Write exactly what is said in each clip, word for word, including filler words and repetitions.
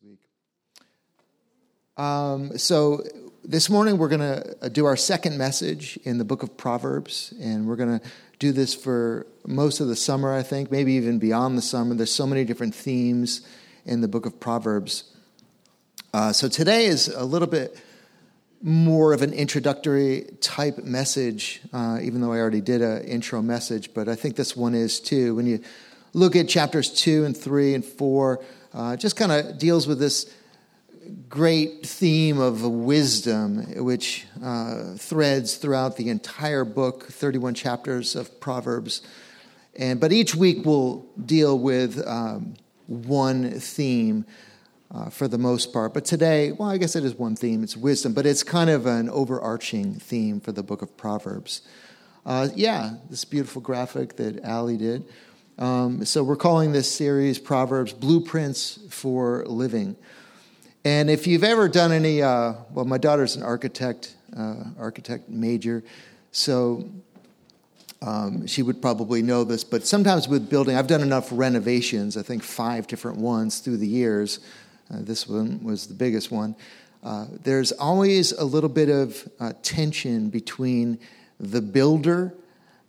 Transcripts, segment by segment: this week. Um, so this morning we're going to do our second message in the book of Proverbs, and we're going to do this for most of the summer, I think, maybe even beyond the summer. There's so many different themes in the book of Proverbs. Uh, so today is a little bit more of an introductory type message, uh, even though I already did an intro message, but I think this one is too. When you look at chapters two and three and four, uh, just kind of deals with this great theme of wisdom, which uh, threads throughout the entire book, thirty-one chapters of Proverbs. And but each week we'll deal with um, one theme uh, for the most part. But today, well, I guess it is one theme. It's wisdom, but it's kind of an overarching theme for the book of Proverbs. Uh, yeah, this beautiful graphic that Allie did. Um, so we're calling this series Proverbs Blueprints for Living. And if you've ever done any, uh, well, my daughter's an architect, uh, architect major, so um, she would probably know this, but sometimes with building, I've done enough renovations, I think five different ones through the years. Uh, this one was the biggest one. Uh, there's always a little bit of uh, tension between the builder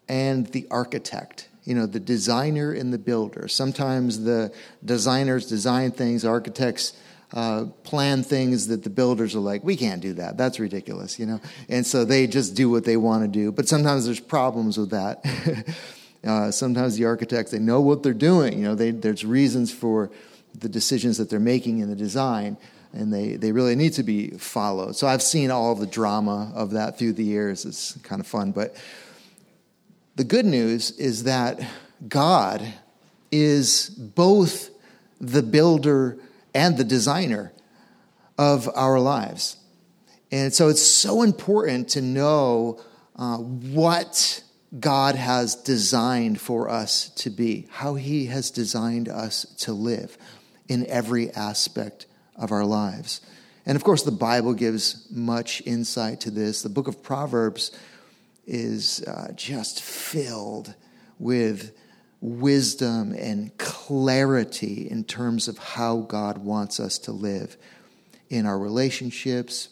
and the architect. You know, the designer and the builder. Sometimes the designers design things, architects Uh, plan things that the builders are like, we can't do that. That's ridiculous, you know. And so they just do what they want to do. But sometimes there's problems with that. uh, sometimes the architects, they know what they're doing. You know, they, there's reasons for the decisions that they're making in the design, and they, they really need to be followed. So I've seen all the drama of that through the years. It's kind of fun. But the good news is that God is both the builder and the designer of our lives. And so it's so important to know uh, what God has designed for us to be, how he has designed us to live in every aspect of our lives. And of course, the Bible gives much insight to this. The book of Proverbs is uh, just filled with wisdom and clarity in terms of how God wants us to live in our relationships,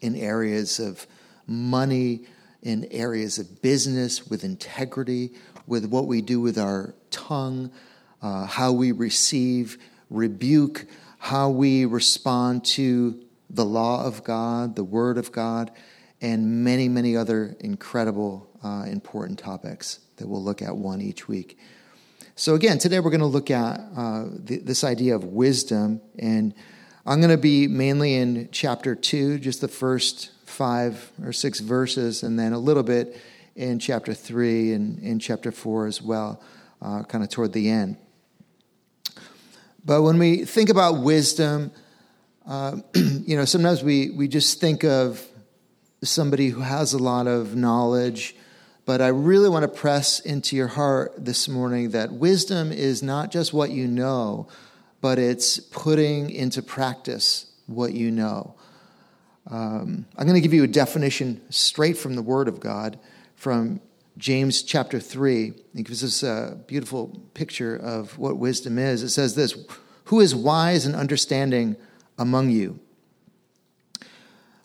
in areas of money, in areas of business, with integrity, with what we do with our tongue, uh, how we receive rebuke, how we respond to the law of God, the word of God, and many, many other incredible, uh, important topics that we'll look at one each week. So again, today we're going to look at uh, th- this idea of wisdom, and I'm going to be mainly in chapter two, just the first five or six verses, and then a little bit in chapter three and in chapter four as well, uh, kind of toward the end. But when we think about wisdom, uh, you know, sometimes we we just think of somebody who has a lot of knowledge. But I really want to press into your heart this morning that wisdom is not just what you know, but it's putting into practice what you know. Um, I'm going to give you a definition straight from the Word of God, from James chapter three. It gives us a beautiful picture of what wisdom is. It says this: "Who is wise and understanding among you?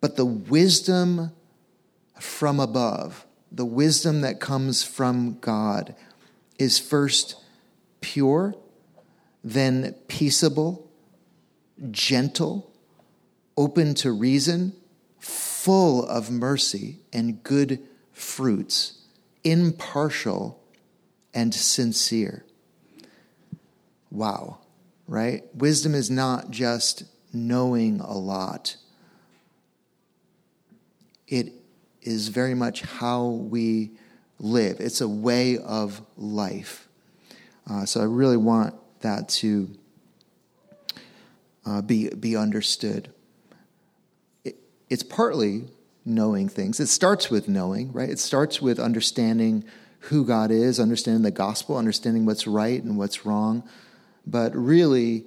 But the wisdom from above, the wisdom that comes from God, is first pure, then peaceable, gentle, open to reason, full of mercy and good fruits, impartial and sincere." Wow, right? Wisdom is not just knowing a lot. It is very much how we live. It's a way of life. Uh, so I really want that to uh, be be understood. It, it's partly knowing things. It starts with knowing, right? It starts with understanding who God is, understanding the gospel, understanding what's right and what's wrong. But really,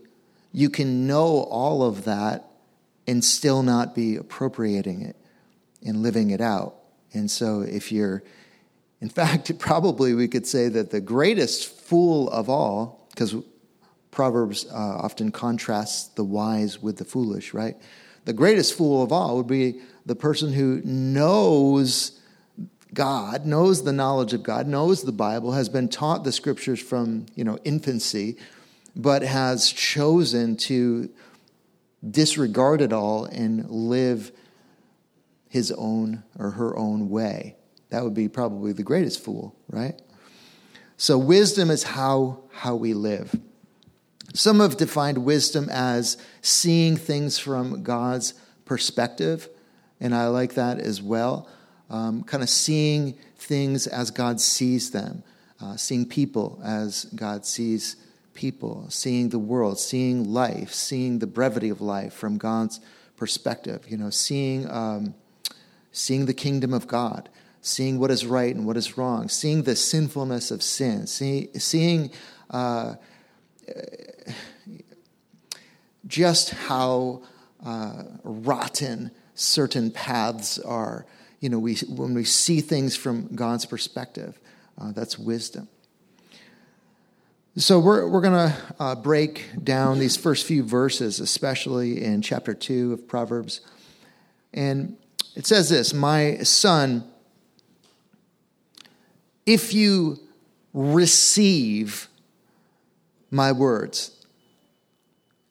you can know all of that and still not be appropriating it and living it out. And so if you're, in fact, probably we could say that the greatest fool of all, because Proverbs uh, often contrasts the wise with the foolish, right? The greatest fool of all would be the person who knows God, knows the knowledge of God, knows the Bible, has been taught the scriptures from, you know, infancy, but has chosen to disregard it all and live his own or her own way. That would be probably the greatest fool, right? So wisdom is how, how we live. Some have defined wisdom as seeing things from God's perspective, and I like that as well. Um, kind of seeing things as God sees them, uh, seeing people as God sees people, seeing the world, seeing life, seeing the brevity of life from God's perspective. You know, seeing um, seeing the kingdom of God, seeing what is right and what is wrong, seeing the sinfulness of sin, see, seeing uh, just how uh, rotten certain paths are. You know, we when we see things from God's perspective, uh, that's wisdom. So we're we're gonna uh, break down these first few verses, especially in chapter two of Proverbs, and it says this: "My son, if you receive my words,"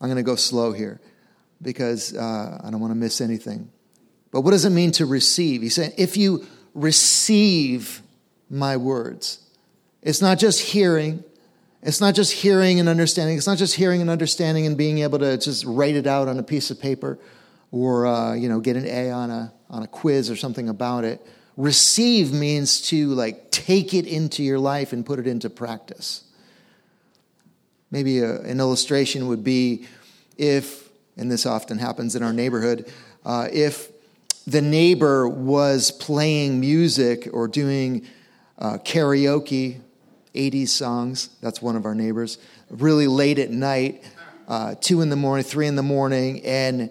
I'm gonna go slow here because uh, I don't want to miss anything. But what does it mean to receive? He's saying, if you receive my words, it's not just hearing. It's not just hearing and understanding. It's not just hearing and understanding and being able to just write it out on a piece of paper or, uh, you know, get an A on a, on a quiz or something about it. Receive means to, like, take it into your life and put it into practice. Maybe a, an illustration would be if, and this often happens in our neighborhood, uh, if, the neighbor was playing music or doing uh, karaoke, eighties songs. That's one of our neighbors. Really late at night, uh, two in the morning, three in the morning. And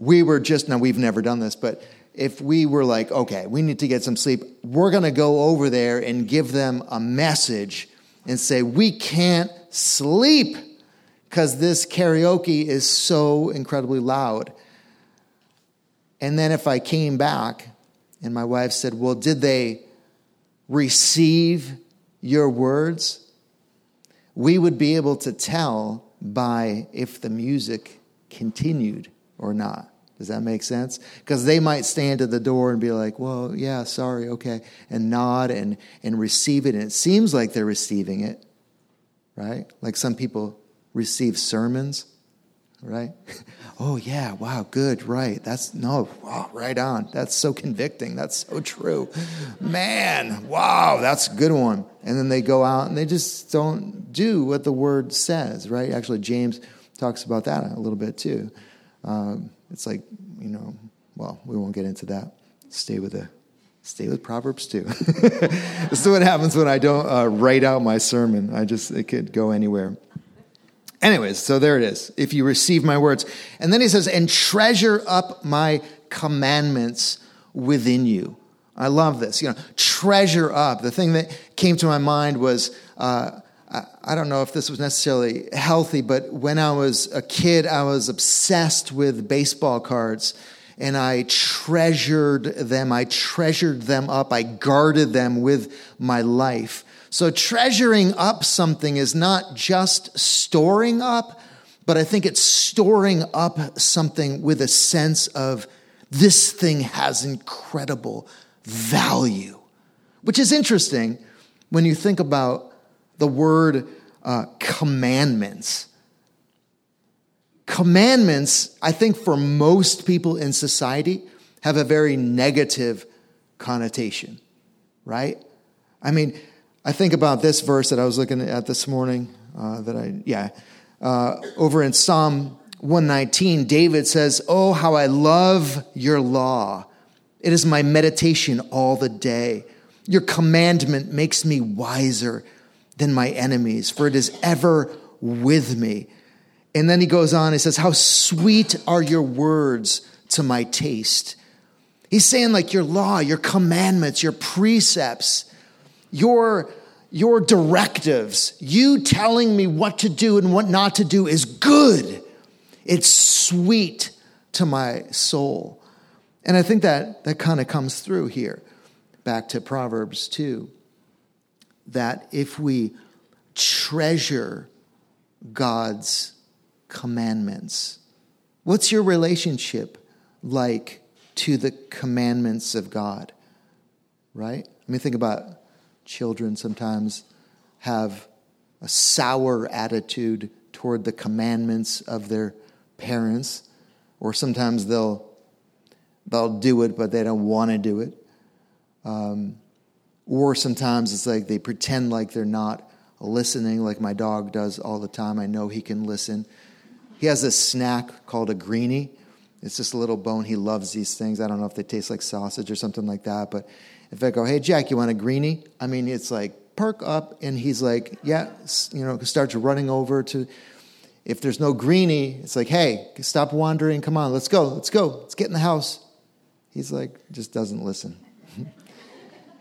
we were just, now we've never done this, but if we were like, okay, we need to get some sleep, we're going to go over there and give them a message and say, we can't sleep because this karaoke is so incredibly loud. And then if I came back and my wife said, well, did they receive your words? We would be able to tell by if the music continued or not. Does that make sense? Because they might stand at the door and be like, well, yeah, sorry, okay, and nod and, and receive it. And it seems like they're receiving it, right? Like some people receive sermons. Right? Oh, yeah. Wow. Good. Right. That's no. Wow. Right on. That's so convicting. That's so true. Man. Wow. That's a good one. And then they go out and they just don't do what the word says. Right. Actually, James talks about that a little bit too. Um, it's like, you know, well, we won't get into that. Stay with the, stay with Proverbs two. This is what happens when I don't uh, write out my sermon. I just, it could go anywhere. Anyways, so there it is. If you receive my words. And then he says, and treasure up my commandments within you. I love this. You know, treasure up. The thing that came to my mind was, uh, I don't know if this was necessarily healthy, but when I was a kid, I was obsessed with baseball cards. And I treasured them. I treasured them up. I guarded them with my life. So treasuring up something is not just storing up, but I think it's storing up something with a sense of this thing has incredible value, which is interesting when you think about the word uh, commandments. Commandments, I think for most people in society, have a very negative connotation, right? I mean, I think about this verse that I was looking at this morning, uh, that I, yeah, uh, over in Psalm one nineteen, David says, "Oh, how I love your law. It is my meditation all the day. Your commandment makes me wiser than my enemies, for it is ever with me." And then he goes on, he says, "How sweet are your words to my taste." He's saying, like, your law, your commandments, your precepts, your, your directives, you telling me what to do and what not to do is good. It's sweet to my soul. And I think that that kind of comes through here, back to Proverbs two, that if we treasure God's commandments, what's your relationship like to the commandments of God, right? I mean, think about children sometimes have a sour attitude toward the commandments of their parents, or sometimes they'll They'll do it, but they don't want to do it. Um, or sometimes it's like they pretend like they're not listening, like my dog does all the time. I know he can listen. He has this snack called a greenie. It's just a little bone. He loves these things. I don't know if they taste like sausage or something like that. But if I go, "Hey, Jack, you want a greenie?" I mean, it's like perk up. And he's like, yeah, you know, starts running over to... If there's no greenie, it's like, "Hey, stop wandering. Come on, let's go. Let's go. Let's get in the house." He's like, just doesn't listen.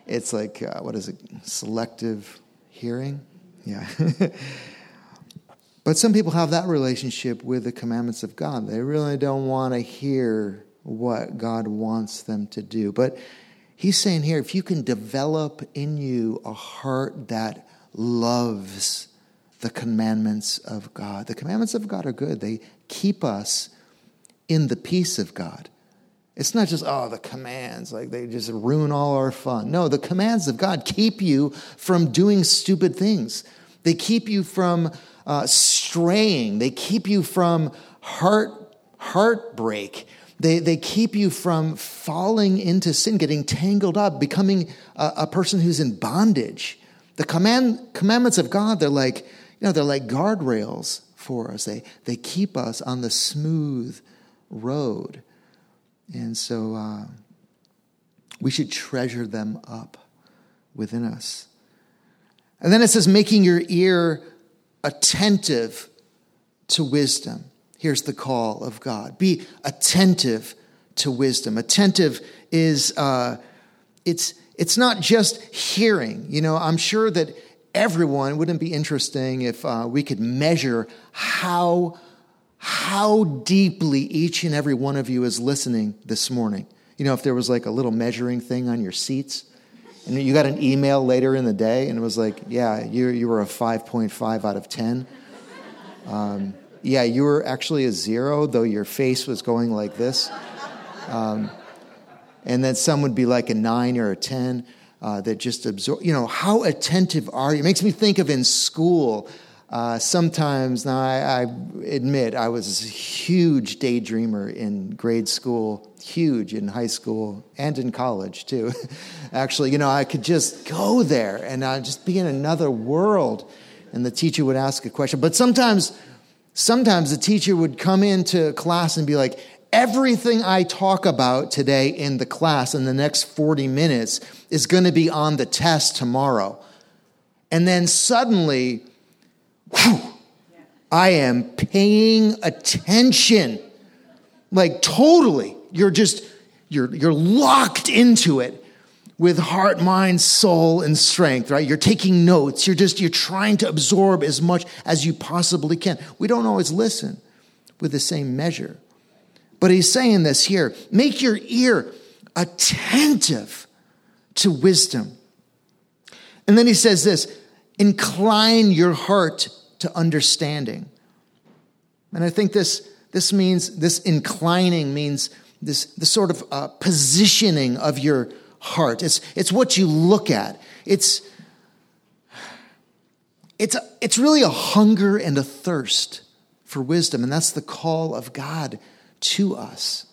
It's like, uh, what is it? Selective hearing? Yeah. But some people have that relationship with the commandments of God. They really don't want to hear what God wants them to do. But he's saying here, if you can develop in you a heart that loves the commandments of God. The commandments of God are good. They keep us in the peace of God. It's not just, oh, the commands, like they just ruin all our fun. No, the commands of God keep you from doing stupid things. They keep you from uh, straying. They keep you from heart heartbreak. They, they keep you from falling into sin, getting tangled up, becoming a, a person who's in bondage. The command, commandments of God, they're like, you know, they're like guardrails for us. They, they keep us on the smooth road. And so uh, we should treasure them up within us. And then it says, making your ear attentive to wisdom. Here's the call of God. Be attentive to wisdom. Attentive is, uh, it's it's not just hearing. You know, I'm sure that everyone, wouldn't be interesting if uh, we could measure how How deeply each and every one of you is listening this morning. You know, if there was like a little measuring thing on your seats, and you got an email later in the day, and it was like, yeah, you you were a five point five out of ten. Um, yeah, you were actually a zero, though your face was going like this. Um, and then some would be like a nine or a ten uh, that just absorb. You know, how attentive are you? It makes me think of in school. Uh, sometimes, now I, I admit, I was a huge daydreamer in grade school, huge in high school, and in college, too. Actually, you know, I could just go there, and I'd just be in another world, and the teacher would ask a question. But sometimes, sometimes the teacher would come into class and be like, "Everything I talk about today in the class in the next forty minutes is going to be on the test tomorrow." And then suddenly... Whew, I am paying attention, like totally. You're just, you're you're locked into it with heart, mind, soul, and strength, right? You're taking notes. You're just, you're trying to absorb as much as you possibly can. We don't always listen with the same measure. But he's saying this here, make your ear attentive to wisdom. And then he says this, incline your heart to understanding. And I think this this means, this inclining means this, this sort of uh, positioning of your heart. It's it's what you look at. It's, it's, it's really a hunger and a thirst for wisdom. And that's the call of God to us.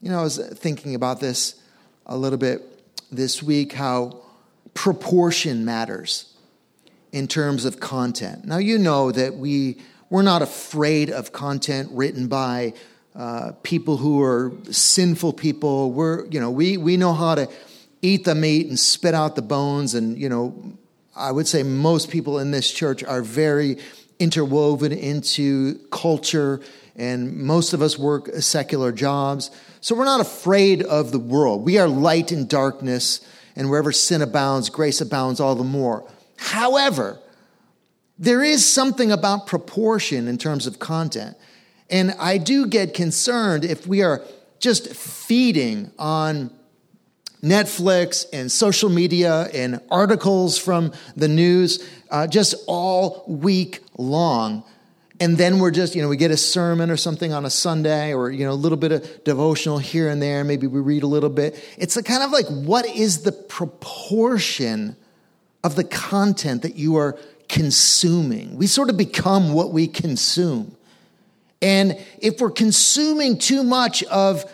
You know, I was thinking about this a little bit this week, how proportion matters in terms of content. Now, you know that we We're not afraid of content written by uh, people who are sinful people. We're, you know, we we know how to eat the meat and spit out the bones. And, you know, I would say most people in this church are very interwoven into culture, and most of us work secular jobs. So we're not afraid of the world. We are light in darkness, and wherever sin abounds, grace abounds all the more. However, there is something about proportion in terms of content. And I do get concerned if we are just feeding on Netflix and social media and articles from the news uh, just all week long. And then we're just, you know, we get a sermon or something on a Sunday, or, you know, a little bit of devotional here and there. Maybe we read a little bit. It's a kind of like, what is the proportion of the content that you are consuming? We sort of become what we consume. And if we're consuming too much of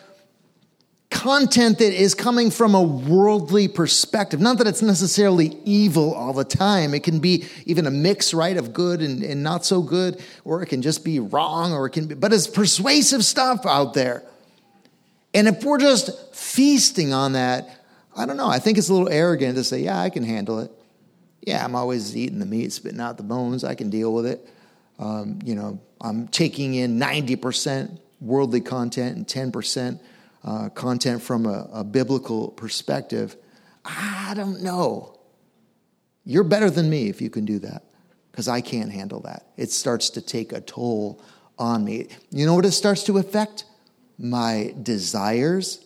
content that is coming from a worldly perspective, not that it's necessarily evil all the time. It can be even a mix, right, of good and, and not so good, or it can just be wrong, or it can be, but it's persuasive stuff out there. And if we're just feasting on that, I don't know. I think it's a little arrogant to say, yeah, I can handle it. Yeah, I'm always eating the meat, spitting out the bones. I can deal with it. Um, you know, I'm taking in ninety percent worldly content and ten percent uh, content from a, a biblical perspective. I don't know. You're better than me if you can do that, because I can't handle that. It starts to take a toll on me. You know what it starts to affect? My desires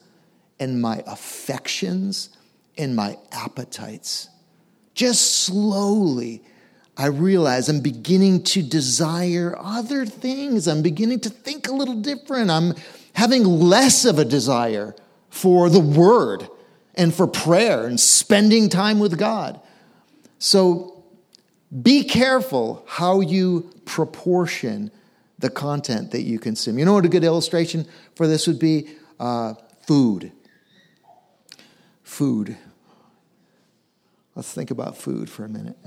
and my affections and my appetites. Just slowly, I realize I'm beginning to desire other things. I'm beginning to think a little different. I'm having less of a desire for the word and for prayer and spending time with God. So be careful how you proportion the content that you consume. You know what a good illustration for this would be? Uh, food. Food. Let's think about food for a minute.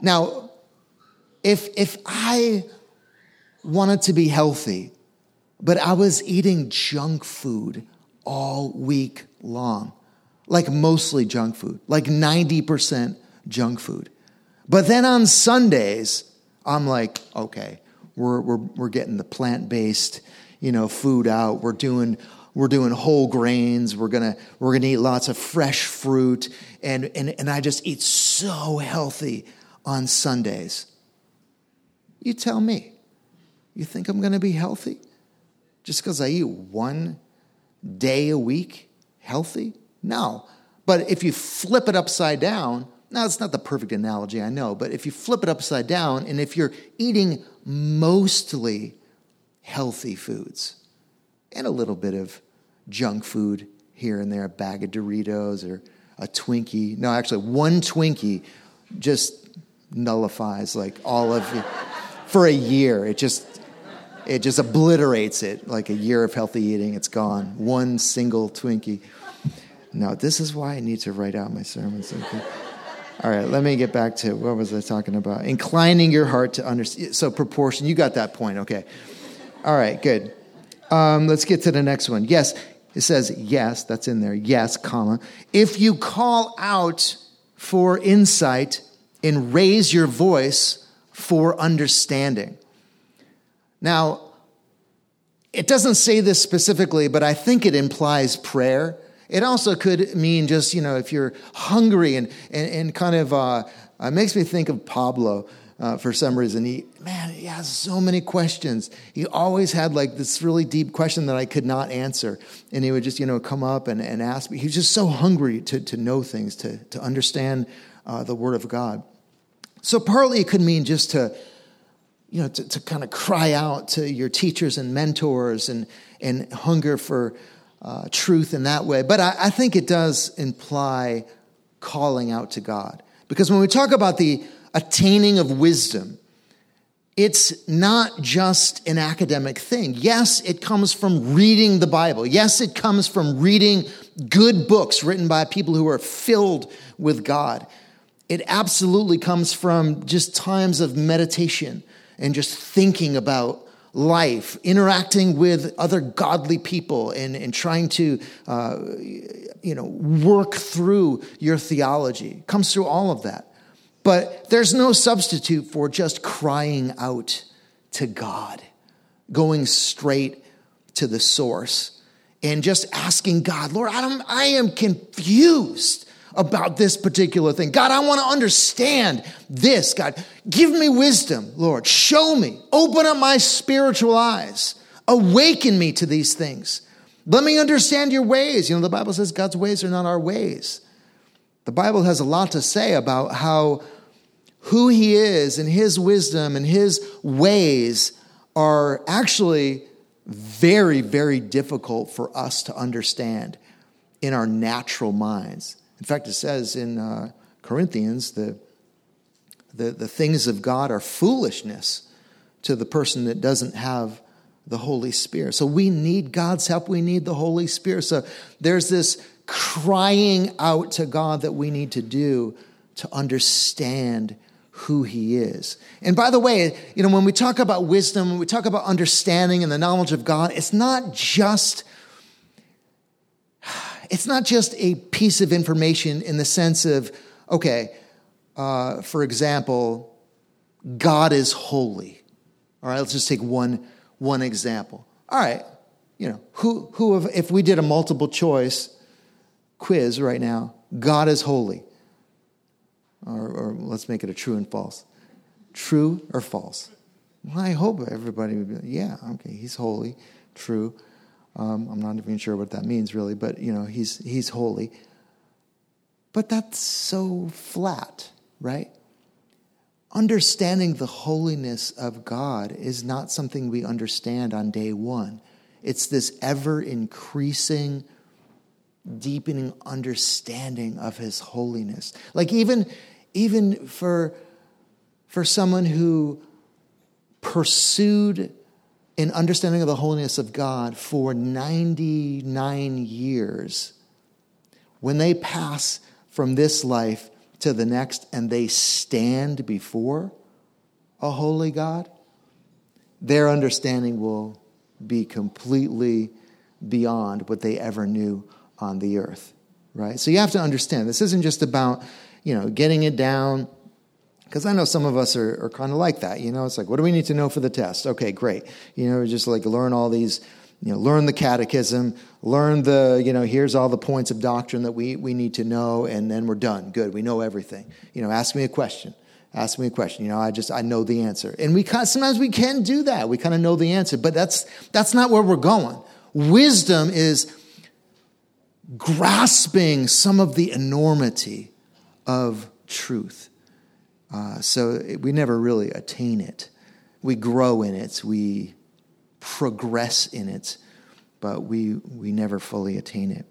Now, if if I wanted to be healthy, but I was eating junk food all week long, like mostly junk food, like ninety percent junk food. But then on Sundays, I'm like, okay, we're we're we're getting the plant-based, you know, food out. We're doing We're doing whole grains. We're gonna we're gonna eat lots of fresh fruit, and and and I just eat so healthy on Sundays. You tell me, you think I'm gonna be healthy just because I eat one day a week healthy? No. But if you flip it upside down, now it's not the perfect analogy, I know. But if you flip it upside down, and if you're eating mostly healthy foods, and a little bit of junk food here and there, a bag of Doritos or a Twinkie. No, actually, one Twinkie just nullifies like all of it for a year. It just it just obliterates it. Like a year of healthy eating, it's gone. One single Twinkie. No, this is why I need to write out my sermons. All right, let me get back to, what was I talking about? Inclining your heart to understand. So proportion, you got that point, okay. All right, good. Um, let's get to the next one. Yes, it says yes, that's in there. Yes, comma. If you call out for insight and raise your voice for understanding. Now, it doesn't say this specifically, but I think it implies prayer. It also could mean just, you know, if you're hungry and and, and kind of, uh, it makes me think of Pablo. Uh, for some reason, he, man, he has so many questions. He always had like this really deep question that I could not answer. And he would just, you know, come up and, and ask me. He was just so hungry to, to know things, to, to understand uh, the word of God. So partly it could mean just to, you know, to, to kind of cry out to your teachers and mentors and, and hunger for uh, truth in that way. But I, I think it does imply calling out to God. Because when we talk about the attaining of wisdom, it's not just an academic thing. Yes, it comes from reading the Bible. Yes, it comes from reading good books written by people who are filled with God. It absolutely comes from just times of meditation and just thinking about life, interacting with other godly people, and, and trying to, uh, you know, work through your theology. It comes through all of that. But there's no substitute for just crying out to God, going straight to the source, and just asking God, Lord, I, don't, I am confused about this particular thing. God, I want to understand this. God, give me wisdom, Lord. Show me. Open up my spiritual eyes. Awaken me to these things. Let me understand your ways. You know, the Bible says God's ways are not our ways. The Bible has a lot to say about how who he is and his wisdom and his ways are actually very, very difficult for us to understand in our natural minds. In fact, it says in uh, Corinthians, the, the the things of God are foolishness to the person that doesn't have the Holy Spirit. So we need God's help. We need the Holy Spirit. So there's this crying out to God that we need to do to understand who he is. And by the way, you know, when we talk about wisdom, when we talk about understanding and the knowledge of God, it's not just It's not just a piece of information in the sense of, okay, uh, for example, God is holy. All right, let's just take one one example. All right, you know, who who have, if we did a multiple choice quiz right now, God is holy, or, or let's make it a true and false, true or false. Well, I hope everybody would be like, yeah, okay, he's holy, true. Um, I'm not even sure what that means, really, but, you know, he's he's holy. But that's so flat, right? Understanding the holiness of God is not something we understand on day one. It's this ever-increasing, deepening understanding of his holiness. Like, even, even for, for someone who pursued an understanding of the holiness of God for ninety-nine years, when they pass from this life to the next and they stand before a holy God, their understanding will be completely beyond what they ever knew on the earth, right? So you have to understand, this isn't just about, you know, getting it down, because I know some of us are, are kind of like that, you know. It's like, what do we need to know for the test? Okay, great. You know, just like learn all these, you know, learn the catechism, learn the, you know, here's all the points of doctrine that we we need to know, and then we're done. Good, we know everything. You know, ask me a question. Ask me a question. You know, I just I know the answer. And we kind of, sometimes we can do that. We kind of know the answer, but that's that's not where we're going. Wisdom is grasping some of the enormity of truth. Uh, so we never really attain it. We grow in it. We progress in it, but we we never fully attain it.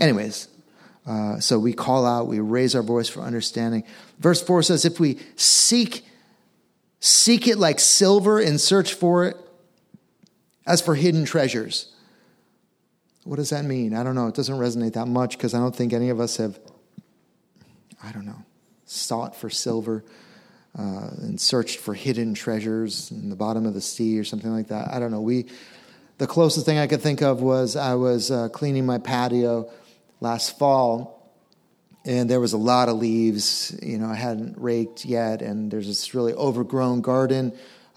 Anyways, uh, so we call out, we raise our voice for understanding. Verse four says, if we seek, seek it like silver and search for it as for hidden treasures. What does that mean? I don't know. It doesn't resonate that much because I don't think any of us have, I don't know. sought for silver uh, and searched for hidden treasures in the bottom of the sea or something like that. I don't know. We, the closest thing I could think of was I was uh, cleaning my patio last fall, and there was a lot of leaves, you know, I hadn't raked yet, and there's this really overgrown garden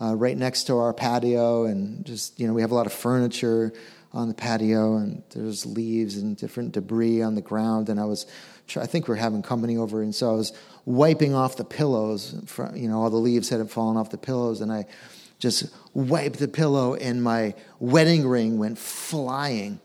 uh, right next to our patio, and just, you know, we have a lot of furniture on the patio, and there's leaves and different debris on the ground, and I was I think we were having company over, and so I was wiping off the pillows. From, you know, all the leaves had fallen off the pillows, and I just wiped the pillow, and my wedding ring went flying,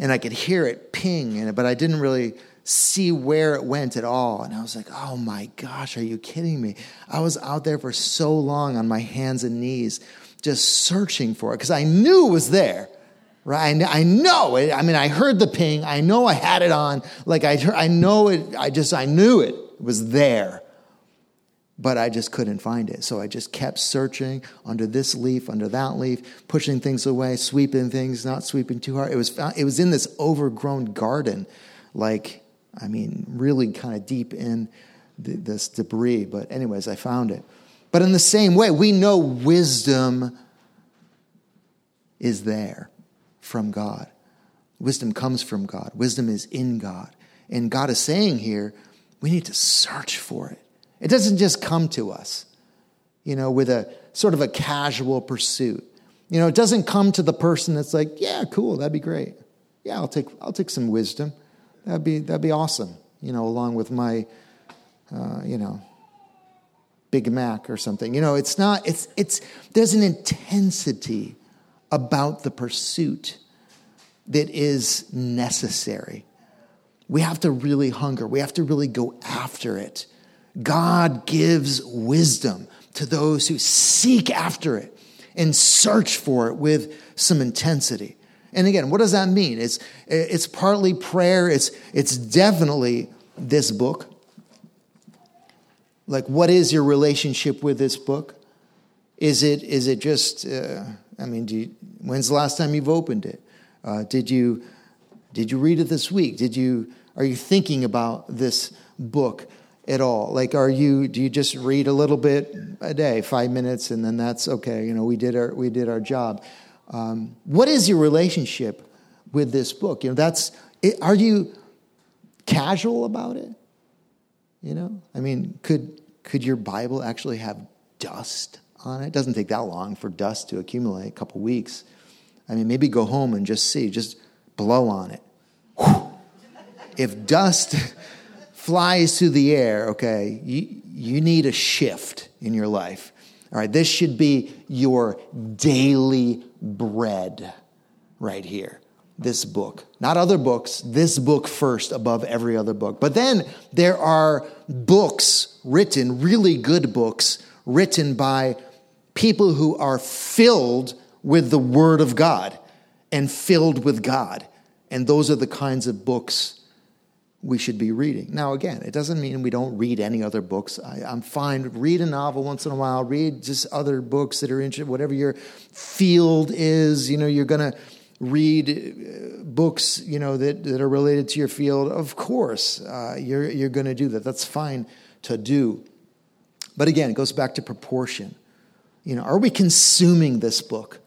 and I could hear it ping, and but I didn't really see where it went at all. And I was like, "Oh my gosh, are you kidding me?" I was out there for so long on my hands and knees, just searching for it because I knew it was there. Right, I know it. I mean, I heard the ping. I know I had it on. Like I, heard, I know it. I just, I knew it. It was there, but I just couldn't find it. So I just kept searching under this leaf, under that leaf, pushing things away, sweeping things, not sweeping too hard. It was, it was in this overgrown garden, like I mean, really kind of deep in the, this debris. But anyways, I found it, But in the same way, we know wisdom is there from God. Wisdom comes from God. Wisdom is in God. And God is saying here, we need to search for it. It doesn't just come to us, you know, with a sort of a casual pursuit. You know, it doesn't come to the person that's like, yeah, cool, that'd be great. Yeah, I'll take I'll take some wisdom. That'd be that'd be awesome. You know, along with my, uh, you know, Big Mac or something. You know, it's not. It's it's there's an intensity about the pursuit that is necessary. We have to really hunger. We have to really go after it. God gives wisdom to those who seek after it and search for it with some intensity. And again, what does that mean? It's it's partly prayer. It's it's definitely this book. Like, what is your relationship with this book? Is it is it just? Uh, I mean, do you, when's the last time you've opened it? Uh, did you did you read it this week? Did you are you thinking about this book at all? Like, are you, do you just read a little bit a day, five minutes, and then that's okay, you know, we did our, we did our job. Um, what is your relationship with this book? You know, that's, it, are you casual about it? You know, I mean, could, could your Bible actually have dust on it? It doesn't take that long for dust to accumulate, a couple weeks. I mean, maybe go home and just see, just blow on it. Whew. If dust flies through the air, okay, you, you need a shift in your life. All right, this should be your daily bread right here, this book. Not other books, this book first above every other book. But then there are books written, really good books, written by people who are filled with the Word of God and filled with God. And those are the kinds of books we should be reading. Now, again, it doesn't mean we don't read any other books. I, I'm fine. Read a novel once in a while. Read just other books that are interesting. Whatever your field is, you know, you're going to read books, you know, that, that are related to your field. Of course, uh, you're you're going to do that. That's fine to do. But again, it goes back to proportion. You know, are we consuming this book?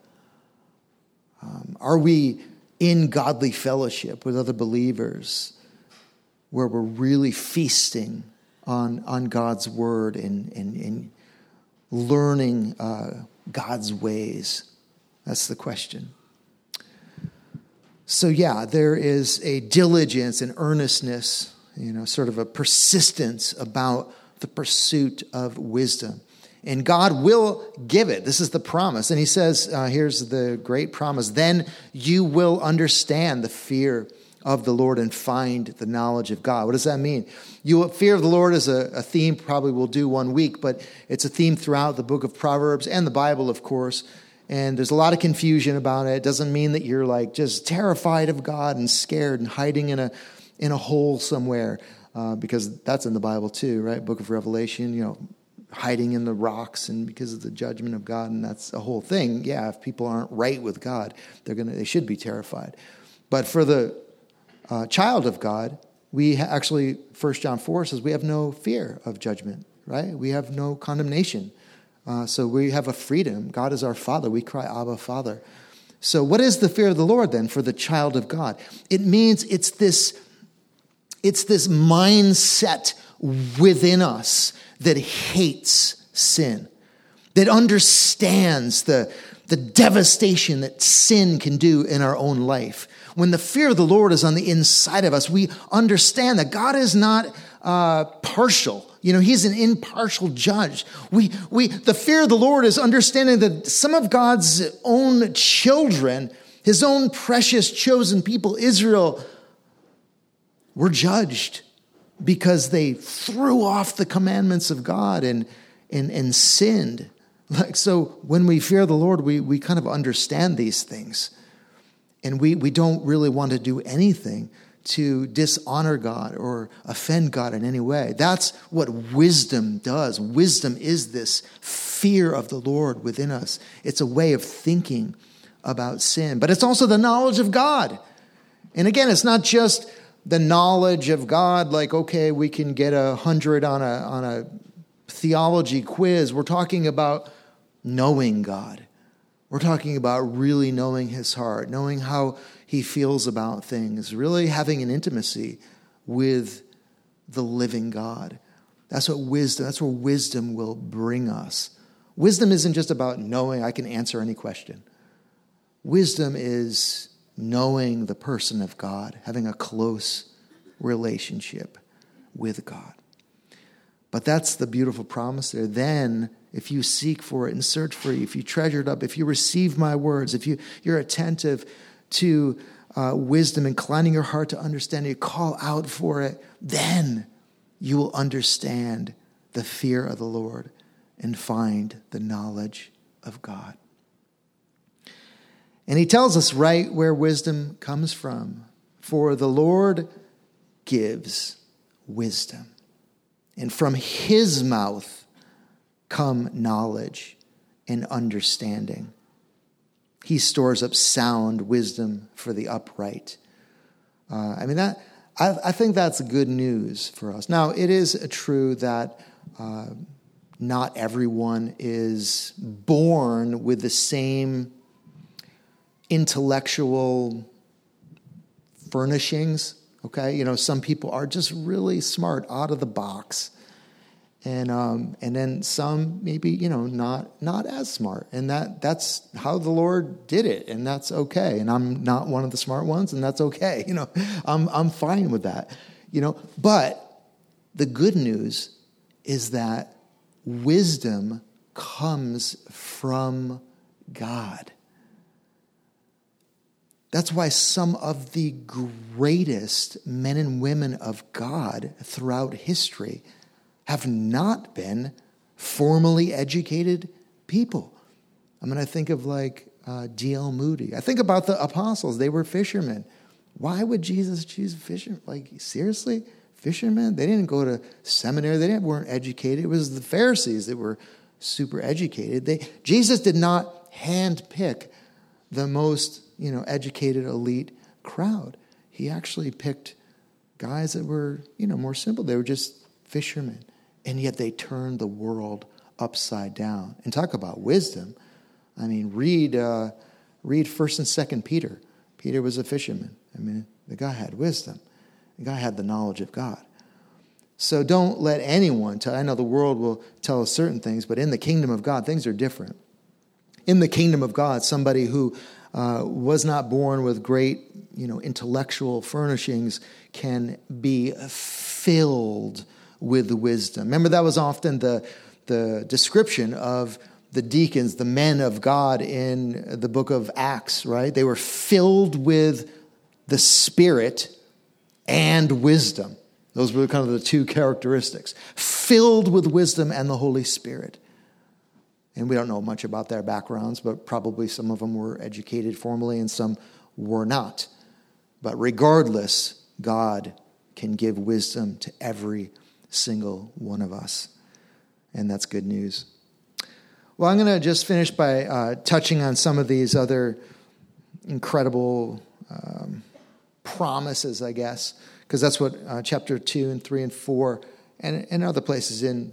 Um, are we in godly fellowship with other believers, where we're really feasting on, on God's word and, and, and learning uh, God's ways? That's the question. So yeah, there is a diligence and earnestness, you know, sort of a persistence about the pursuit of wisdom. And God will give it. This is the promise. And he says, uh, here's the great promise, then you will understand the fear of the Lord and find the knowledge of God. What does that mean? You, fear of the Lord is a, a theme probably we'll do one week, but it's a theme throughout the book of Proverbs and the Bible, of course. And there's a lot of confusion about it. It doesn't mean that you're like just terrified of God and scared and hiding in a in a hole somewhere, uh, because that's in the Bible too, right? Book of Revelation, you know, hiding in the rocks and because of the judgment of God, and that's a whole thing. Yeah, if people aren't right with God, they're gonna they should be terrified. But for the Uh, child of God, we ha- actually, First John four says we have no fear of judgment, right? We have no condemnation. Uh, so we have a freedom. God is our Father. We cry, Abba, Father. So what is the fear of the Lord then for the child of God? It means it's this, it's this mindset within us that hates sin, that understands the the devastation that sin can do in our own life. When the fear of the Lord is on the inside of us, we understand that God is not uh, partial. You know, he's an impartial judge. We, we, the fear of the Lord is understanding that some of God's own children, his own precious chosen people, Israel, were judged because they threw off the commandments of God and, and, and sinned. Like, so when we fear the Lord, we, we kind of understand these things. And we, we don't really want to do anything to dishonor God or offend God in any way. That's what wisdom does. Wisdom is this fear of the Lord within us. It's a way of thinking about sin. But it's also the knowledge of God. And again, it's not just the knowledge of God, like, okay, we can get a hundred on a on a theology quiz. We're talking about knowing God. We're talking about really knowing his heart, knowing how he feels about things, really having an intimacy with the living God. That's what wisdom, that's where wisdom will bring us. Wisdom isn't just about knowing I can answer any question. Wisdom is knowing the person of God, having a close relationship with God. But that's the beautiful promise there. Then, if you seek for it and search for it, if you treasure it up, if you receive my words, if you, you're attentive to uh, wisdom, inclining your heart to understanding, you call out for it, then you will understand the fear of the Lord and find the knowledge of God. And he tells us right where wisdom comes from. For the Lord gives wisdom, and from his mouth come knowledge and understanding. He stores up sound wisdom for the upright. Uh, I mean, that I, I think that's good news for us. Now, it is true that uh, not everyone is born with the same intellectual furnishings, okay? You know, some people are just really smart out of the box. And um, and then some maybe, you know, not not as smart. And that that's how the Lord did it, and that's okay. And I'm not one of the smart ones, and that's okay. You know, I'm I'm fine with that. You know, but the good news is that wisdom comes from God. That's why some of the greatest men and women of God throughout history have not been formally educated people. I mean, I think of like uh, D L Moody. I think about the apostles. They were fishermen. Why would Jesus choose fishermen? Like, seriously? Fishermen? They didn't go to seminary. They didn't, weren't educated. It was the Pharisees that were super educated. They, Jesus did not handpick the most, you know, educated elite crowd. He actually picked guys that were, you know, more simple. They were just fishermen. And yet they turned the world upside down. And talk about wisdom. I mean, read uh, read First and Second Peter. Peter was a fisherman. I mean, the guy had wisdom. The guy had the knowledge of God. So don't let anyone tell. I know the world will tell us certain things, but in the kingdom of God, things are different. In the kingdom of God, somebody who uh, was not born with great, you know, intellectual furnishings can be filled with wisdom. Remember, that was often the the description of the deacons, the men of God in the book of Acts, right? They were filled with the Spirit and wisdom. Those were kind of the two characteristics. Filled with wisdom and the Holy Spirit. And we don't know much about their backgrounds, but probably some of them were educated formally and some were not. But regardless, God can give wisdom to every single one of us. And that's good news. Well, I'm going to just finish by uh, touching on some of these other incredible um, promises, I guess, because that's what uh, chapter two and three and four and, and other places in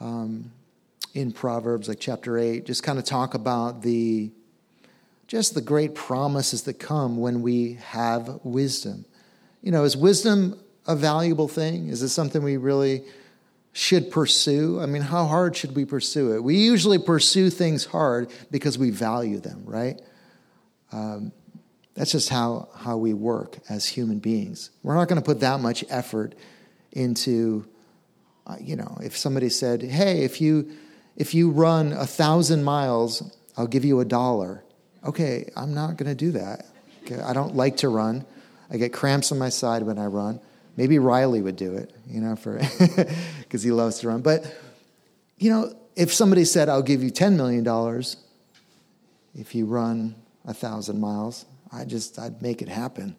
um, in Proverbs, like chapter eight, just kind of talk about the just the great promises that come when we have wisdom. You know, is wisdom a valuable thing? Is this something we really should pursue? I mean, how hard should we pursue it? We usually pursue things hard because we value them, right? Um, that's just how, how we work as human beings. We're not going to put that much effort into, uh, you know, if somebody said, hey, if you if you run a thousand miles, I'll give you a dollar. Okay, I'm not going to do that. Okay, I don't like to run. I get cramps on my side when I run. Maybe Riley would do it, you know, for because he loves to run. But, you know, if somebody said, I'll give you ten million dollars if you run a thousand miles, I just, I'd make it happen,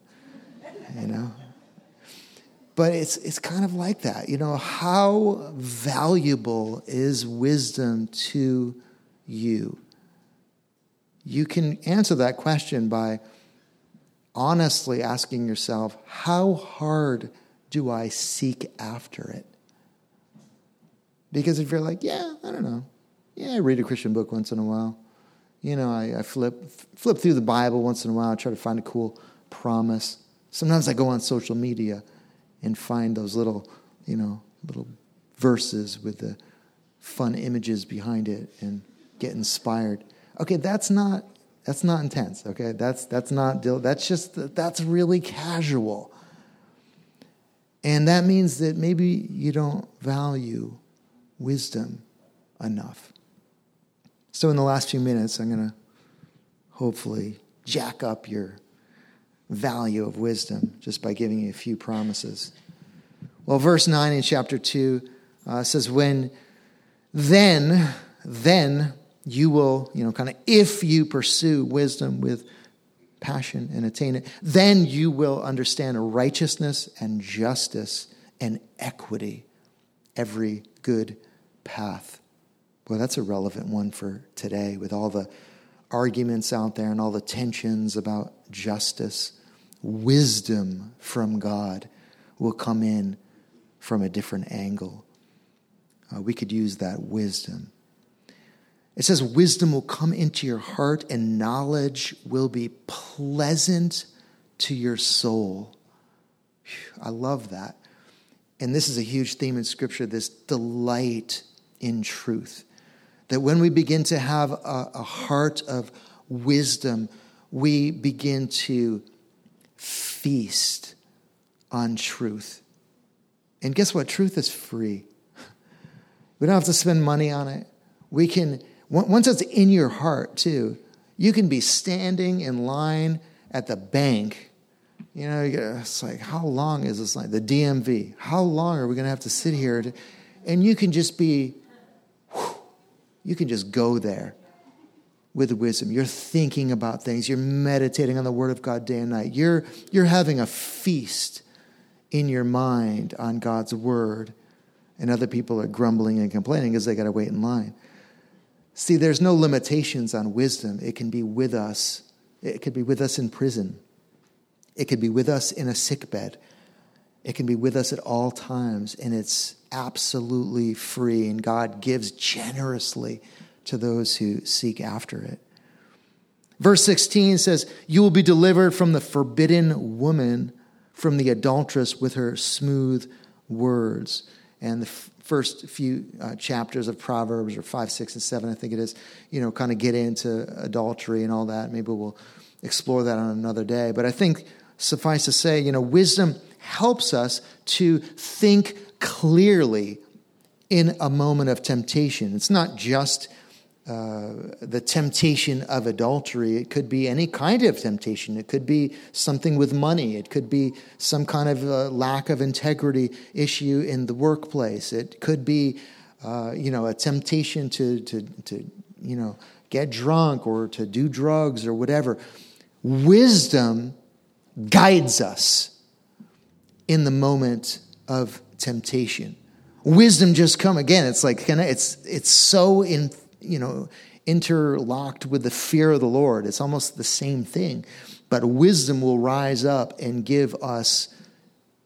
you know. But it's it's kind of like that. You know, how valuable is wisdom to you? You can answer that question by honestly asking yourself, how hard do I seek after it? Because if you're like, yeah, I don't know. Yeah, I read a Christian book once in a while. You know, I, I flip flip through the Bible once in a while. I try to find a cool promise. Sometimes I go on social media and find those little, you know, little verses with the fun images behind it and get inspired. Okay, that's not that's not intense. Okay, that's that's not that's just that's really casual. And that means that maybe you don't value wisdom enough. So in the last few minutes, I'm going to hopefully jack up your value of wisdom just by giving you a few promises. Well, verse nine in chapter two uh, says, when, then, then you will, you know, kind of if you pursue wisdom with passion and attain it, then you will understand righteousness and justice and equity, every good path. Boy, that's a relevant one for today with all the arguments out there and all the tensions about justice. Wisdom from God will come in from a different angle. Uh, we could use that wisdom. It says wisdom will come into your heart and knowledge will be pleasant to your soul. I love that. And this is a huge theme in Scripture, this delight in truth. That when we begin to have a, a heart of wisdom, we begin to feast on truth. And guess what? Truth is free. We don't have to spend money on it. We can, once it's in your heart too, you can be standing in line at the bank. You know, it's like, how long is this line? The D M V. How long are we going to have to sit here? To, and you can just be You can just go there with wisdom. You're thinking about things. You're meditating on the Word of God day and night. You're, you're having a feast in your mind on God's Word. And other people are grumbling and complaining because they got to wait in line. See, there's no limitations on wisdom. It can be with us. It could be with us in prison. It could be with us in a sickbed. It can be with us at all times, and it's absolutely free, and God gives generously to those who seek after it. Verse sixteen says, you will be delivered from the forbidden woman, from the adulteress with her smooth words. And the f- first few uh, chapters of Proverbs, or five, six, and seven, I think it is, you know, kind of get into adultery and all that. Maybe we'll explore that on another day. But I think suffice to say, you know, wisdom helps us to think clearly in a moment of temptation. It's not just uh, the temptation of adultery. It could be any kind of temptation. It could be something with money. It could be some kind of uh, lack of integrity issue in the workplace. It could be, uh, you know, a temptation to, to, to, you know, get drunk or to do drugs or whatever. Wisdom guides us in the moment of temptation. Wisdom just come again. It's like, it's it's so in, you know, interlocked with the fear of the Lord. It's almost the same thing. But wisdom will rise up and give us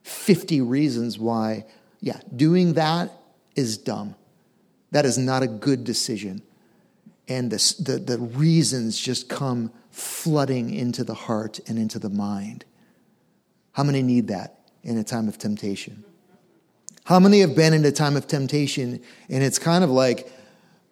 fifty reasons why, yeah, doing that is dumb. That is not a good decision. And the the, the reasons just come flooding into the heart and into the mind. How many need that in a time of temptation? How many have been in a time of temptation and it's kind of like,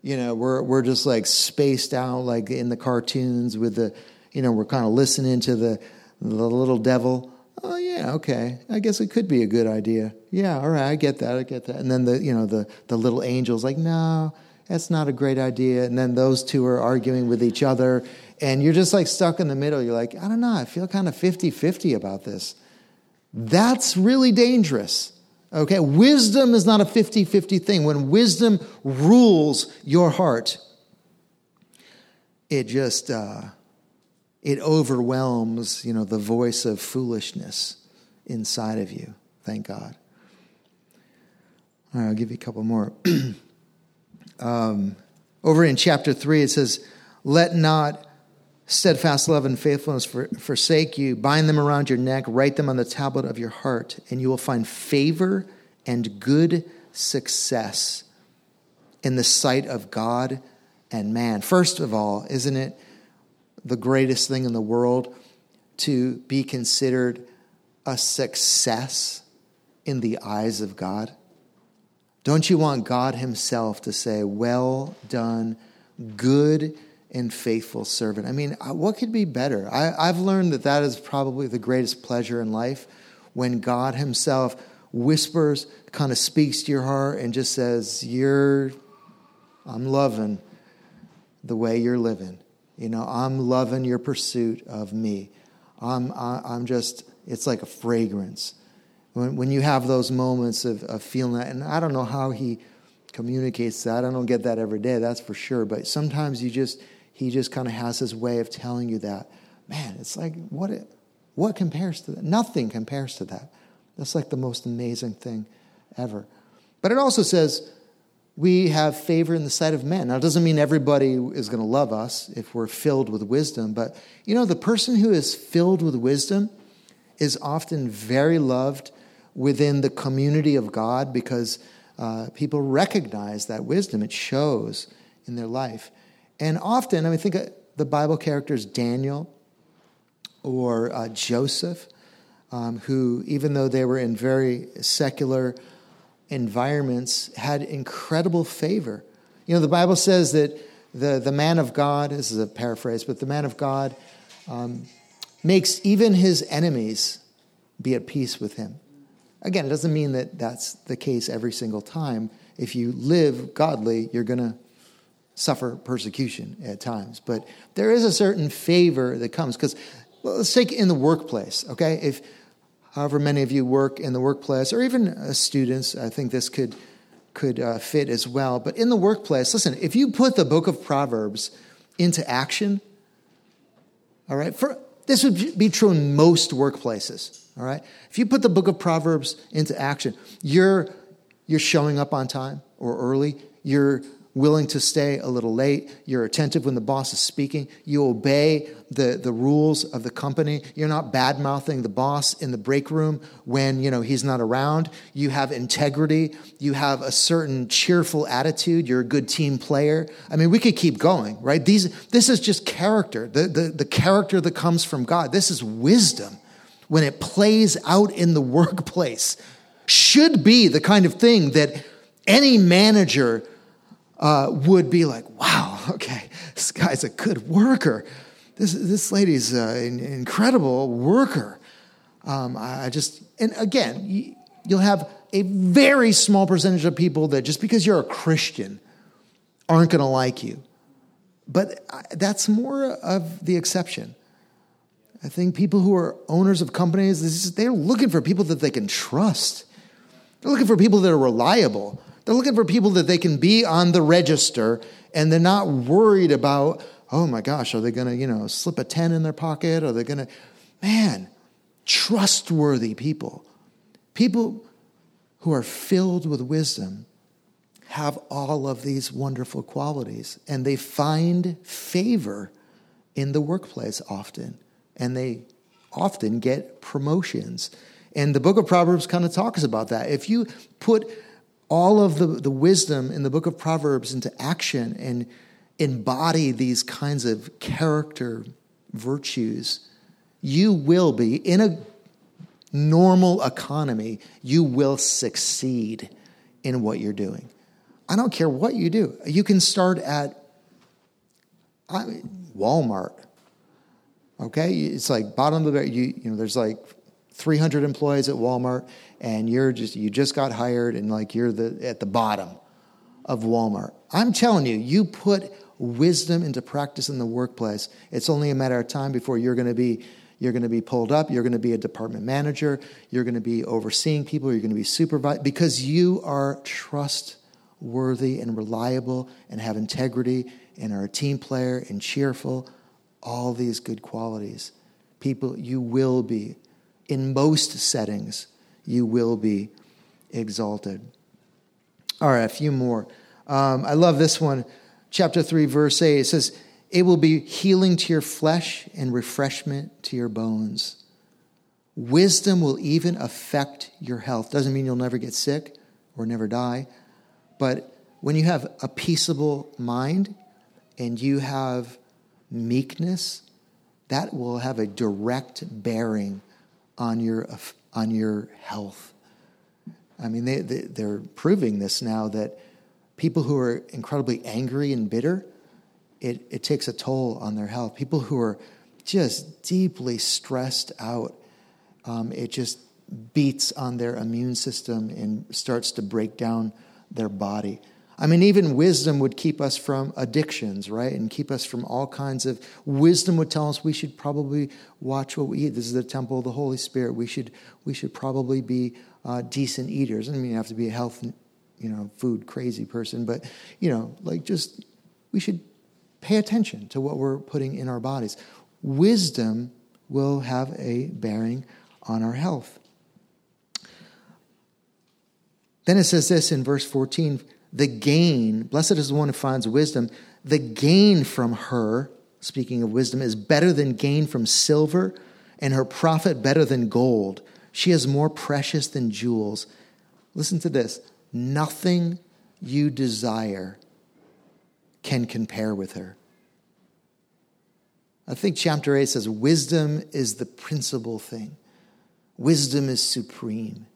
you know, we're we're just like spaced out like in the cartoons with the, you know, we're kind of listening to the, the little devil. Oh, yeah, okay. I guess it could be a good idea. Yeah, all right, I get that, I get that. And then the, you know, the, the little angel's like, no, that's not a great idea. And then those two are arguing with each other and you're just like stuck in the middle. You're like, I don't know, I feel kind of fifty-fifty about this. That's really dangerous. Okay, wisdom is not a fifty-fifty thing. When wisdom rules your heart, it just, uh, it overwhelms, you know, the voice of foolishness inside of you. Thank God. All right, I'll give you a couple more. um, over in chapter three, it says, let not steadfast love and faithfulness for, forsake you. Bind them around your neck. Write them on the tablet of your heart. And you will find favor and good success in the sight of God and man. First of all, isn't it the greatest thing in the world to be considered a success in the eyes of God? Don't you want God himself to say, well done, good and faithful servant? I mean, what could be better? I, I've learned that that is probably the greatest pleasure in life, when God himself whispers, kind of speaks to your heart and just says, you're, I'm loving the way you're living. You know, I'm loving your pursuit of me. I'm, I'm just, it's like a fragrance. When, when you have those moments of, of feeling that, and I don't know how he communicates that. I don't get that every day, that's for sure. But sometimes you just, he just kind of has his way of telling you that. Man, it's like, what, what compares to that? Nothing compares to that. That's like the most amazing thing ever. But it also says we have favor in the sight of men. Now, it doesn't mean everybody is going to love us if we're filled with wisdom. But, you know, the person who is filled with wisdom is often very loved within the community of God, because uh, people recognize that wisdom. It shows in their life. And often, I mean, think of the Bible characters Daniel or uh, Joseph, Um, who, even though they were in very secular environments, had incredible favor. You know, the Bible says that the, the man of God, this is a paraphrase, but the man of God um, makes even his enemies be at peace with him. Again, it doesn't mean that that's the case every single time. If you live godly, you're going to suffer persecution at times. But there is a certain favor that comes, because let's take in the workplace, okay? If however many of you work in the workplace, or even uh, students, I think this could could uh, fit as well. But in the workplace, listen, if you put the book of Proverbs into action, all right, for, this would be true in most workplaces, all right? If you put the book of Proverbs into action, you're you're showing up on time or early, you're willing to stay a little late, you're attentive when the boss is speaking, you obey the, the rules of the company, you're not bad-mouthing the boss in the break room when, you know, he's not around, you have integrity, you have a certain cheerful attitude, you're a good team player. I mean, we could keep going, right? These, this is just character, the, the, the character that comes from God. This is wisdom when it plays out in the workplace. Should be the kind of thing that any manager Uh, would be like, wow, okay, this guy's a good worker. This this lady's uh, an incredible worker. Um, I, I just, and again, you, you'll have a very small percentage of people that just because you're a Christian aren't going to like you. But I, that's more of the exception. I think people who are owners of companies, this is, they're looking for people that they can trust. They're looking for people that are reliable. They're looking for people that they can be on the register, and they're not worried about, oh my gosh, are they going to, you know, slip a ten in their pocket? Are they going to, man, trustworthy people. People who are filled with wisdom have all of these wonderful qualities, and they find favor in the workplace often, and they often get promotions. And the book of Proverbs kind of talks about that. If you put all of the, the wisdom in the book of Proverbs into action and embody these kinds of character virtues, you will be, in a normal economy, you will succeed in what you're doing. I don't care what you do. You can start at I mean, Walmart, okay? It's like bottom of the, you, you know, there's like three hundred employees at Walmart, and you're just you just got hired, and like you're the at the bottom of Walmart. I'm telling you, you put wisdom into practice in the workplace, it's only a matter of time before you're going to be you're going to be pulled up, you're going to be a department manager, you're going to be overseeing people, you're going to be supervised, because you are trustworthy and reliable and have integrity and are a team player and cheerful, all these good qualities. People, you will be, in most settings, you will be exalted. All right, a few more. Um, I love this one. Chapter three, verse eight, it says, it will be healing to your flesh and refreshment to your bones. Wisdom will even affect your health. Doesn't mean you'll never get sick or never die, but When you have a peaceable mind and you have meekness, that will have a direct bearing on your on your health. I mean, they, they, they're proving this now, that people who are incredibly angry and bitter, it, it takes a toll on their health. People who are just deeply stressed out, um, it just beats on their immune system and starts to break down their body. I mean, even wisdom would keep us from addictions, right? And keep us from all kinds of... Wisdom would tell us we should probably watch what we eat. This is the temple of the Holy Spirit. We should we should probably be uh, decent eaters. I mean, you have to be a health, you know, food crazy person, but, you know, like just we should pay attention to what we're putting in our bodies. Wisdom will have a bearing on our health. Then it says this in verse fourteen... The gain, blessed is the one who finds wisdom, the gain from her, speaking of wisdom, is better than gain from silver, and her profit better than gold. She is more precious than jewels. Listen to this. Nothing you desire can compare with her. I think chapter eight says wisdom is the principal thing. Wisdom is supreme.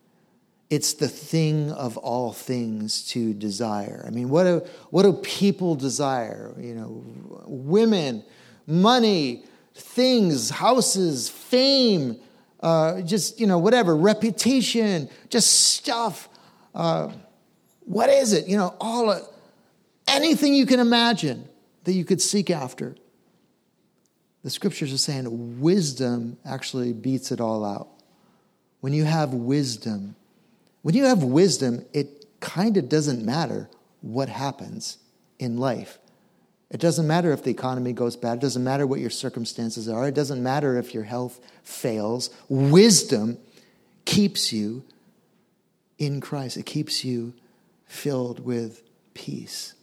It's the thing of all things to desire. I mean, what do, what do people desire? You know, women, money, things, houses, fame, uh, just, you know, whatever, reputation, just stuff. Uh, what is it? You know, all of, anything you can imagine that you could seek after. The scriptures are saying wisdom actually beats it all out. When you have wisdom... When you have wisdom, it kind of doesn't matter what happens in life. It doesn't matter if the economy goes bad. It doesn't matter what your circumstances are. It doesn't matter if your health fails. Wisdom keeps you in Christ. It keeps you filled with peace.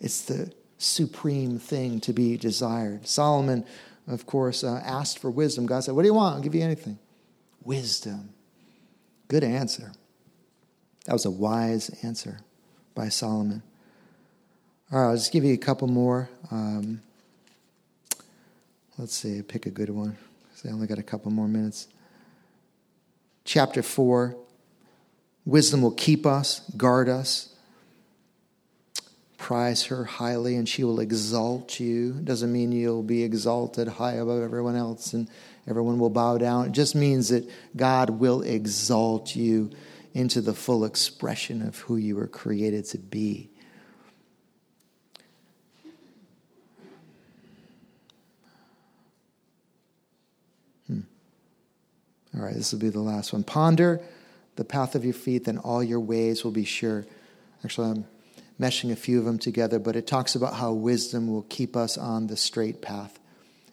It's the supreme thing to be desired. Solomon, of course, uh, asked for wisdom. God said, "What do you want? I'll give you anything." Wisdom. Good answer. That was a wise answer by Solomon. All right, I'll just give you a couple more. Um, let's see, pick a good one, because I only got a couple more minutes. Chapter four, wisdom will keep us, guard us. Prize her highly, and she will exalt you. It doesn't mean you'll be exalted high above everyone else, and everyone will bow down. It just means that God will exalt you into the full expression of who you were created to be. Hmm. All right, this will be the last one. Ponder the path of your feet, then all your ways will be sure. Actually, I'm meshing a few of them together, but it talks about how wisdom will keep us on the straight path.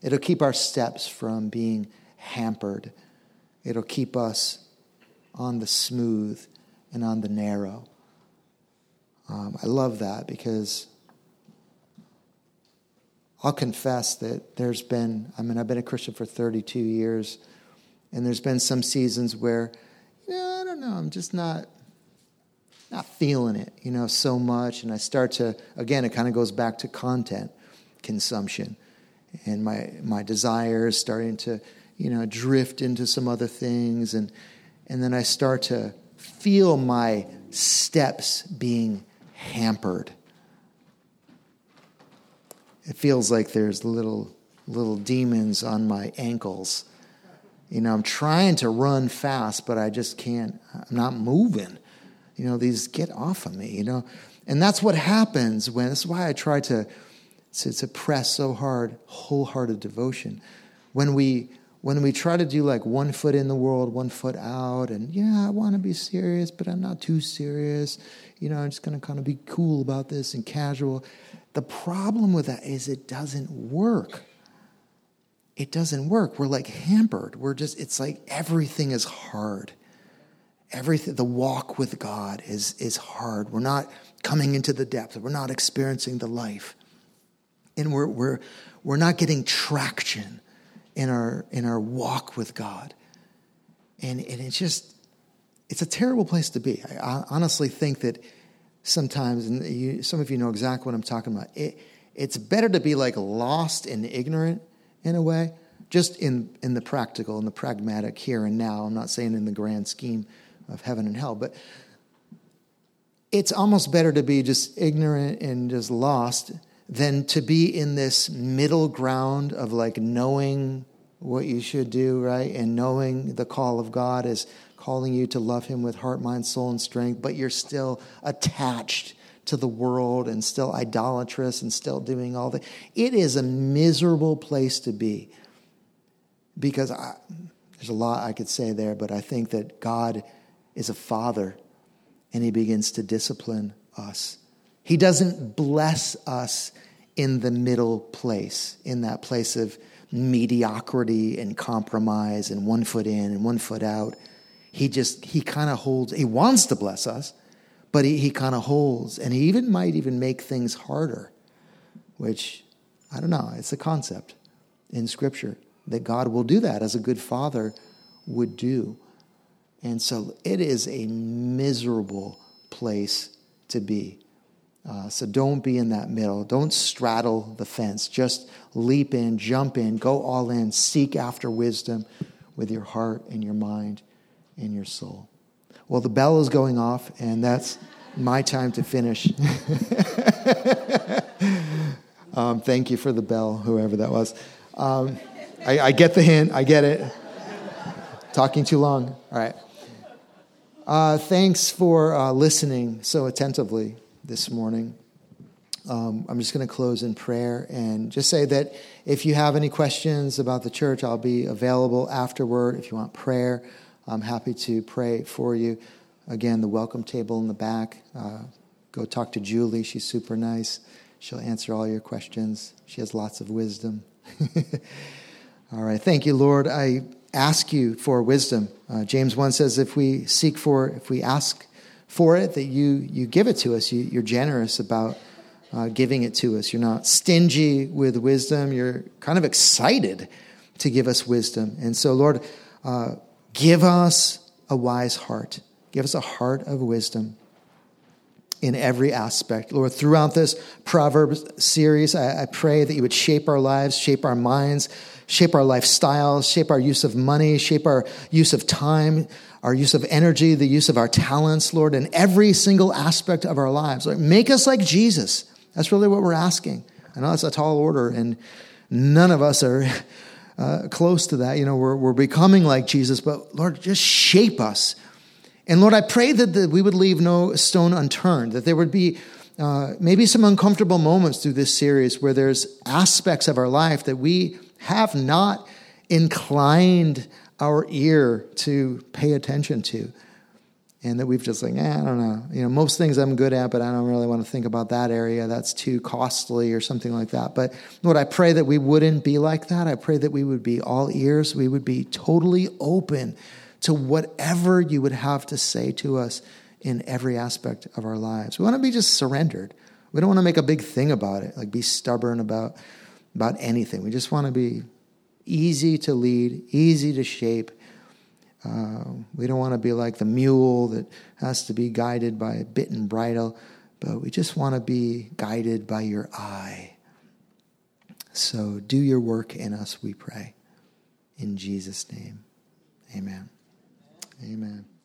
It'll keep our steps from being hampered. It'll keep us on the smooth and on the narrow. Um, I love that, because I'll confess that there's been, I mean, I've been a Christian for thirty-two years, and there's been some seasons where, you know, I don't know, I'm just not, not feeling it, you know, so much. And I start to, again, it kind of goes back to content consumption, and my, my desires starting to, you know, drift into some other things, and, And then I start to feel my steps being hampered. It feels like there's little little demons on my ankles. You know, I'm trying to run fast, but I just can't. I'm not moving. You know, these get off of me, you know. And that's what happens when, that's why I try to, to, to press so hard, wholehearted devotion. When we... When we try to do like one foot in the world, one foot out, and yeah, I want to be serious, but I'm not too serious. You know, I'm just going to kind of be cool about this and casual. The problem with that is it doesn't work. It doesn't work. We're like hampered. We're just, it's like everything is hard. Everything, the walk with God is, is hard. We're not coming into the depth. We're not experiencing the life. And we're, we're, we're not getting traction in our in our walk with God. And, and it's just, it's a terrible place to be. I honestly think that sometimes, and you, some of you know exactly what I'm talking about. It, it's better to be like lost and ignorant in a way, just in, in the practical, in the pragmatic here and now. I'm not saying in the grand scheme of heaven and hell, but it's almost better to be just ignorant and just lost than to be in this middle ground of like knowing what you should do, right? And knowing the call of God is calling you to love him with heart, mind, soul, and strength, but you're still attached to the world and still idolatrous and still doing all that. It is a miserable place to be, because I, there's a lot I could say there, but I think that God is a father and he begins to discipline us. He doesn't bless us in the middle place, in that place of mediocrity and compromise and one foot in and one foot out. He just, he kind of holds, he wants to bless us, but he, he kind of holds, and he even might even make things harder, which, I don't know, it's a concept in Scripture that God will do that as a good father would do. And so it is a miserable place to be. Uh, so don't be in that middle. Don't straddle the fence. Just leap in, jump in, go all in, seek after wisdom with your heart and your mind and your soul. Well, the bell is going off, and that's my time to finish. um, thank you for the bell, whoever that was. Um, I, I get the hint. I get it. Talking too long. All right. Uh, thanks for uh, listening so attentively this morning. Um, I'm just going to close in prayer and just say that if you have any questions about the church, I'll be available afterward. If you want prayer, I'm happy to pray for you. Again, the welcome table in the back. Uh, go talk to Julie. She's super nice. She'll answer all your questions. She has lots of wisdom. All right. Thank you, Lord. I ask you for wisdom. Uh, James one says, if we seek for, if we ask for it, that you you give it to us. You, you're generous about uh, giving it to us. You're not stingy with wisdom. You're kind of excited to give us wisdom. And so, Lord, uh, give us a wise heart. Give us a heart of wisdom in every aspect. Lord, throughout this Proverbs series, I, I pray that you would shape our lives, shape our minds, shape our lifestyles, shape our use of money, shape our use of time, our use of energy, the use of our talents, Lord, in every single aspect of our lives. Lord, make us like Jesus. That's really what we're asking. I know that's a tall order, and none of us are uh, close to that. You know, we're, we're becoming like Jesus, but Lord, just shape us. And Lord, I pray that, that we would leave no stone unturned, that there would be uh, maybe some uncomfortable moments through this series where there's aspects of our life that we have not inclined our ear to pay attention to, and that we've just like, eh, I don't know. You know, most things I'm good at, but I don't really want to think about that area. That's too costly or something like that. But Lord, I pray that we wouldn't be like that. I pray that we would be all ears. We would be totally open to whatever you would have to say to us in every aspect of our lives. We want to be just surrendered. We don't want to make a big thing about it, like be stubborn about about anything. We just want to be easy to lead, easy to shape. Uh, we don't want to be like the mule that has to be guided by a bit and bridle, but we just want to be guided by your eye. So do your work in us, we pray. In Jesus' name, amen. Amen.